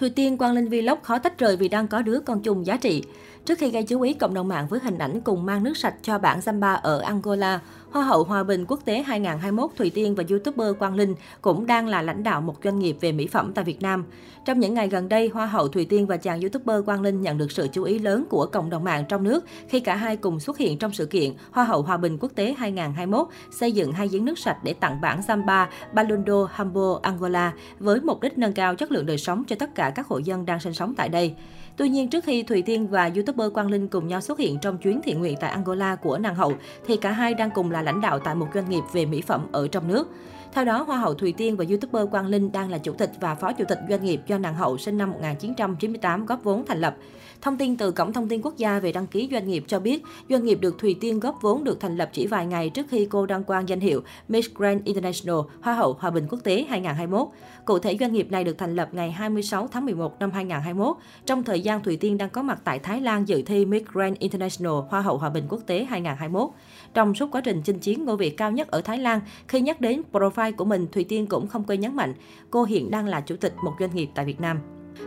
Thùy Tiên, Quang Linh Vlog khó tách rời vì đang có đứa con chung giá trị. Trước khi gây chú ý cộng đồng mạng với hình ảnh cùng mang nước sạch cho bản Zamba ở Angola, Hoa hậu Hòa bình Quốc tế 2021 Thùy Tiên và YouTuber Quang Linh cũng đang là lãnh đạo một doanh nghiệp về mỹ phẩm tại Việt Nam. Trong những ngày gần đây, Hoa hậu Thùy Tiên và chàng YouTuber Quang Linh nhận được sự chú ý lớn của cộng đồng mạng trong nước khi cả hai cùng xuất hiện trong sự kiện Hoa hậu Hòa bình Quốc tế 2021 xây dựng hai giếng nước sạch để tặng bản Zamba, Bailundo, Huambo, Angola với mục đích nâng cao chất lượng đời sống cho tất cả các hộ dân đang sinh sống tại đây. Tuy nhiên, trước khi Thùy Tiên và YouTuber Quang Linh cùng nhau xuất hiện trong chuyến thiện nguyện tại Angola của nàng hậu, thì cả hai đang cùng là lãnh đạo tại một doanh nghiệp về mỹ phẩm ở trong nước. Theo đó, Hoa hậu Thùy Tiên và YouTuber Quang Linh đang là chủ tịch và phó chủ tịch doanh nghiệp do nàng hậu sinh năm 1998 góp vốn thành lập. Thông tin từ Cổng Thông tin Quốc gia về đăng ký doanh nghiệp cho biết, doanh nghiệp được Thùy Tiên góp vốn được thành lập chỉ vài ngày trước khi cô đăng quang danh hiệu Miss Grand International, Hoa hậu Hòa bình Quốc tế 2021. Cụ thể, doanh nghiệp này được thành lập ngày 26 tháng 11 năm 2021, trong thời gian Thùy Tiên đang có mặt tại Thái Lan dự thi Migrant International, Hoa hậu Hòa bình Quốc tế 2021. Trong suốt quá trình chinh chiến ngôi vị cao nhất ở Thái Lan, khi nhắc đến profile của mình, Thùy Tiên cũng không quên nhấn mạnh cô hiện đang là chủ tịch một doanh nghiệp tại Việt Nam.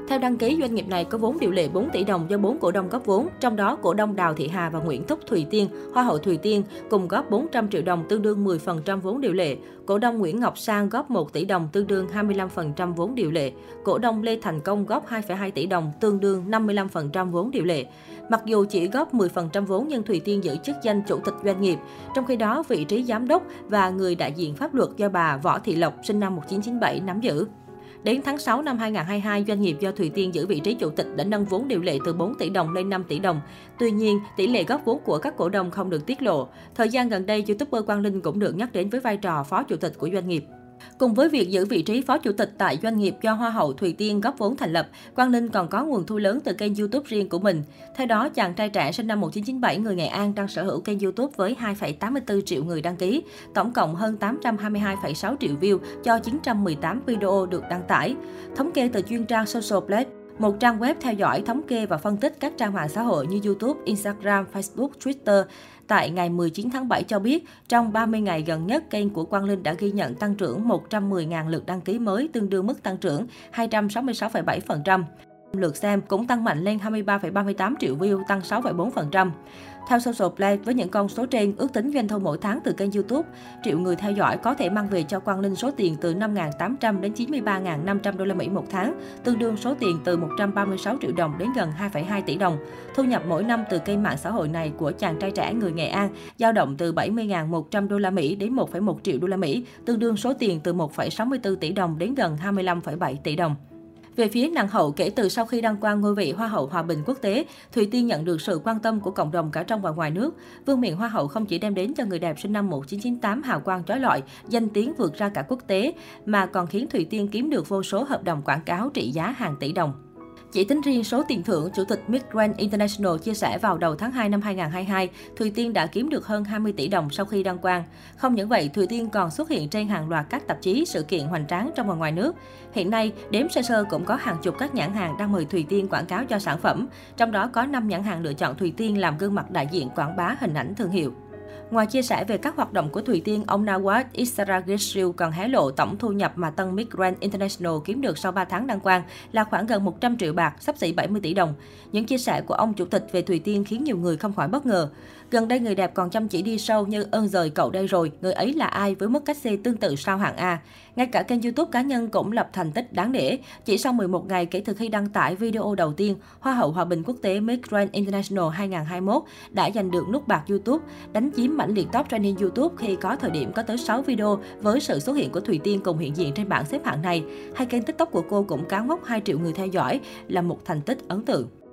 Theo đăng ký, doanh nghiệp này có vốn điều lệ 4 tỷ đồng do 4 cổ đông góp vốn, trong đó cổ đông Đào Thị Hà và Nguyễn Thúc Thùy Tiên, Hoa hậu Thùy Tiên cùng góp 400 triệu đồng tương đương 10% vốn điều lệ, cổ đông Nguyễn Ngọc Sang góp 1 tỷ đồng tương đương 25% vốn điều lệ, cổ đông Lê Thành Công góp 2,2 tỷ đồng tương đương 55% vốn điều lệ. Mặc dù chỉ góp 10% vốn nhưng Thùy Tiên giữ chức danh chủ tịch doanh nghiệp, trong khi đó vị trí giám đốc và người đại diện pháp luật do bà Võ Thị Lộc sinh năm 1997 nắm giữ. Đến tháng 6 năm 2022, doanh nghiệp do Thùy Tiên giữ vị trí chủ tịch đã nâng vốn điều lệ từ 4 tỷ đồng lên 5 tỷ đồng. Tuy nhiên, tỷ lệ góp vốn của các cổ đông không được tiết lộ. Thời gian gần đây, YouTuber Quang Linh cũng được nhắc đến với vai trò phó chủ tịch của doanh nghiệp. Cùng với việc giữ vị trí phó chủ tịch tại doanh nghiệp do Hoa hậu Thùy Tiên góp vốn thành lập, Quang Linh còn có nguồn thu lớn từ kênh YouTube riêng của mình. Theo đó, chàng trai trẻ sinh năm 1997 người Nghệ An đang sở hữu kênh YouTube với 2,84 triệu người đăng ký, tổng cộng hơn 822,6 triệu view cho 918 video được đăng tải. Thống kê từ chuyên trang Social Blade, một trang web theo dõi, thống kê và phân tích các trang mạng xã hội như YouTube, Instagram, Facebook, Twitter, tại ngày 19 tháng 7 cho biết, trong 30 ngày gần nhất, kênh của Quang Linh đã ghi nhận tăng trưởng 110.000 lượt đăng ký mới, tương đương mức tăng trưởng 266,7%. Lượt xem cũng tăng mạnh lên 23,38 triệu view, tăng 6,4%. Theo Social Blade, với những con số trên, ước tính doanh thu mỗi tháng từ kênh YouTube, triệu người theo dõi có thể mang về cho Quang Linh số tiền từ 5.800 đến 93.500 đô la Mỹ một tháng, tương đương số tiền từ 136 triệu đồng đến gần 2,2 tỷ đồng. Thu nhập mỗi năm từ kênh mạng xã hội này của chàng trai trẻ người Nghệ An dao động từ 70.100 đô la Mỹ đến 1,1 triệu đô la Mỹ, tương đương số tiền từ 1,64 tỷ đồng đến gần 25,7 tỷ đồng. Về phía nàng hậu, kể từ sau khi đăng quang ngôi vị Hoa hậu Hòa bình Quốc tế, Thùy Tiên nhận được sự quan tâm của cộng đồng cả trong và ngoài nước. Vương miện Hoa hậu không chỉ đem đến cho người đẹp sinh năm 1998 hào quang chói lọi, danh tiếng vượt ra cả quốc tế, mà còn khiến Thùy Tiên kiếm được vô số hợp đồng quảng cáo trị giá hàng tỷ đồng. Chỉ tính riêng số tiền thưởng, Chủ tịch Miss Grand International chia sẻ vào đầu tháng 2 năm 2022, Thùy Tiên đã kiếm được hơn 20 tỷ đồng sau khi đăng quang. Không những vậy, Thùy Tiên còn xuất hiện trên hàng loạt các tạp chí, sự kiện hoành tráng trong và ngoài nước. Hiện nay, đếm sơ sơ cũng có hàng chục các nhãn hàng đang mời Thùy Tiên quảng cáo cho sản phẩm. Trong đó có 5 nhãn hàng lựa chọn Thùy Tiên làm gương mặt đại diện quảng bá hình ảnh thương hiệu. Ngoài chia sẻ về các hoạt động của Thùy Tiên, ông Nawad Issaragrisil còn hé lộ tổng thu nhập mà tân Miss Grand International kiếm được sau 3 tháng đăng quang là khoảng gần 100 triệu bạc, xấp xỉ 70 tỷ đồng. Những chia sẻ của ông chủ tịch về Thùy Tiên khiến nhiều người không khỏi bất ngờ. Gần đây, người đẹp còn chăm chỉ đi show như Ơn Giời Cậu Đây Rồi, Người Ấy Là Ai với mức cách xê tương tự sao hạng A. Ngay cả kênh YouTube cá nhân cũng lập thành tích đáng nể. Chỉ sau 11 ngày kể từ khi đăng tải video đầu tiên, Hoa hậu Hòa bình Quốc tế Miss Grand International 2021 đã giành được nút bạc YouTube, đánh chiếm mãnh liệt top trending YouTube khi có thời điểm có tới 6 video với sự xuất hiện của Thùy Tiên cùng hiện diện trên bảng xếp hạng này. Hai kênh TikTok của cô cũng cán mốc 2 triệu người theo dõi là một thành tích ấn tượng.